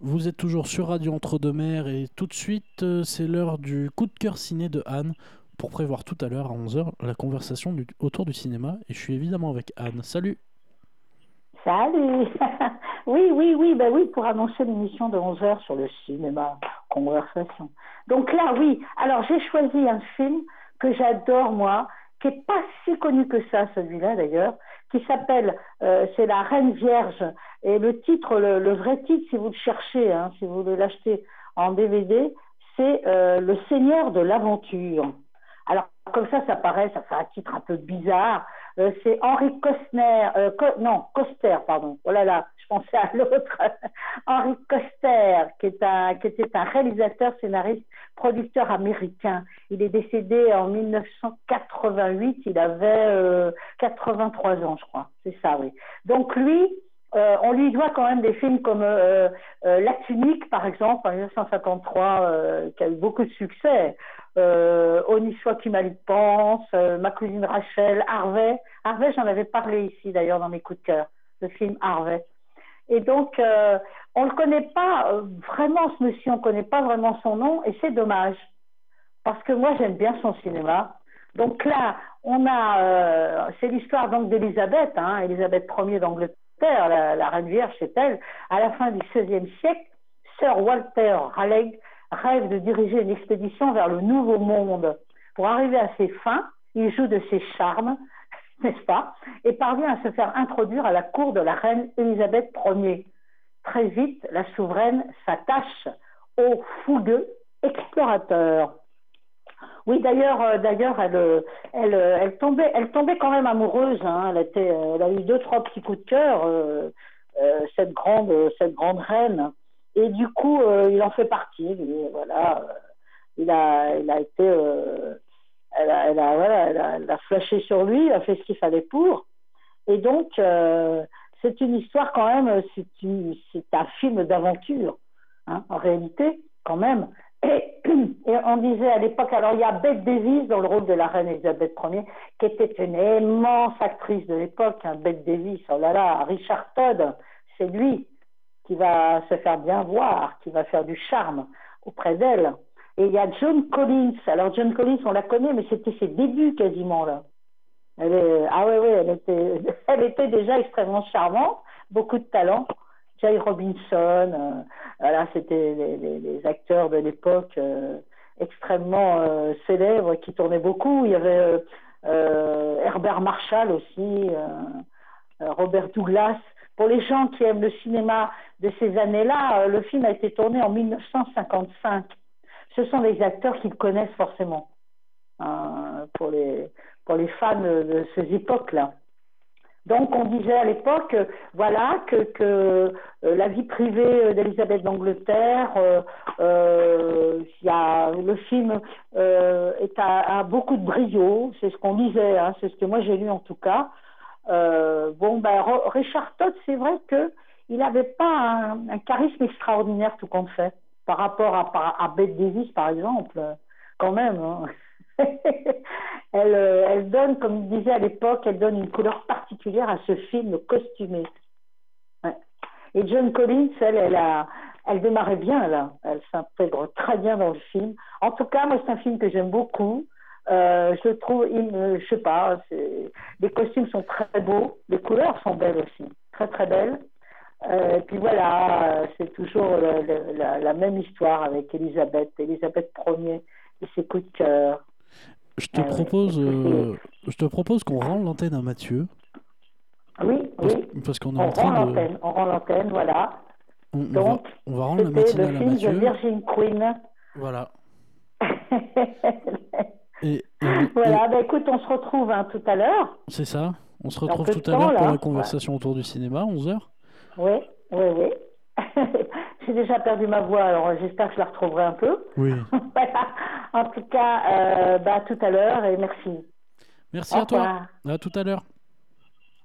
Vous êtes toujours sur Radio Entre Deux Mers et tout de suite, c'est l'heure du coup de cœur ciné de Anne pour prévoir tout à l'heure à 11h la conversation autour du cinéma. Et je suis évidemment avec Anne. Salut! Salut! Oui, pour annoncer l'émission de 11h sur le cinéma conversation. Donc là, oui, alors j'ai choisi un film que j'adore moi, qui n'est pas si connu que ça, celui-là d'ailleurs, qui s'appelle, c'est La Reine Vierge, et le titre, le vrai titre, si vous le cherchez, hein, si vous voulez l'acheter en DVD, c'est Le Seigneur de l'Aventure. Alors, comme ça paraît, ça fait un titre un peu bizarre, c'est Henry Koster, oh là là, je pensais à l'autre, Henry Koster, qui était un réalisateur, scénariste, producteur américain. Il est décédé en 1988, il avait 83 ans, je crois, c'est ça, oui. Donc lui, on lui doit quand même des films comme La Tunique, par exemple, en 1953, qui a eu beaucoup de succès. Oniswa qui mal y pense, Ma cousine Rachel, Harvey, j'en avais parlé ici d'ailleurs dans mes coups de cœur, le film Harvey. Et donc on le connaît pas vraiment ce monsieur, on connaît pas vraiment son nom et c'est dommage parce que moi j'aime bien son cinéma. Donc là on a c'est l'histoire donc d'Elisabeth, hein, Elisabeth Ier d'Angleterre, la reine vierge c'est elle. À la fin du XVIe siècle, Sir Walter Raleigh rêve de diriger une expédition vers le Nouveau Monde. Pour arriver à ses fins, il joue de ses charmes, n'est-ce pas, et parvient à se faire introduire à la cour de la reine Elisabeth Ier. Très vite, la souveraine s'attache au fougueux explorateur. Oui, d'ailleurs, elle tombait quand même amoureuse. Hein. Elle a eu 2-3 petits coups de cœur, cette grande reine. Et du coup, il en fait partie. Et voilà, elle a flashé sur lui, elle a fait ce qu'il fallait pour. Et donc, c'est une histoire quand même. C'est un film d'aventure, hein, en réalité, quand même. Et on disait à l'époque, alors il y a Bette Davis dans le rôle de la reine Elisabeth Ier, qui était une immense actrice de l'époque. Hein, Bette Davis, oh là là, Richard Todd, c'est lui qui va se faire bien voir, qui va faire du charme auprès d'elle. Et il y a Joan Collins. Alors Joan Collins, on la connaît, mais c'était ses débuts quasiment là. Elle était déjà extrêmement charmante, beaucoup de talent. Jay Robinson, voilà, c'était les acteurs de l'époque extrêmement célèbres qui tournaient beaucoup. Il y avait Herbert Marshall aussi, Robert Douglas. Pour les gens qui aiment le cinéma de ces années-là, le film a été tourné en 1955. Ce sont des acteurs qu'ils connaissent forcément, pour les fans de ces époques-là. Donc, on disait à l'époque, voilà, que la vie privée d'Elisabeth d'Angleterre, le film a beaucoup de brio, c'est ce qu'on disait, hein, c'est ce que moi j'ai lu en tout cas. Richard Todd, c'est vrai qu'il n'avait pas un charisme extraordinaire tout compte fait par rapport à Bette Davis par exemple, quand même, hein. elle donne, comme il disait à l'époque, elle donne une couleur particulière à ce film costumé, ouais. Et Joan Collins, elle démarrait bien là, elle s'intègre très bien dans le film. En tout cas moi c'est un film que j'aime beaucoup. Je trouve, je sais pas, les costumes sont très beaux, les couleurs sont belles aussi, très très belles. Et puis voilà, c'est toujours la même histoire avec Elisabeth Ier et ses coups de cœur. Je te propose qu'on rende l'antenne à Mathieu. Oui, parce qu'on est en train de... On rend l'antenne, voilà. On va rendre la matinale à Mathieu. C'était le film de Virgin Queen. Voilà. Voilà, écoute, on se retrouve tout à l'heure. C'est ça, on se retrouve tout à l'heure pour la conversation autour du cinéma, 11h. Oui. J'ai déjà perdu ma voix, alors j'espère que je la retrouverai un peu. Oui. Voilà. En tout cas, tout à l'heure et merci. Merci à toi. À tout à l'heure.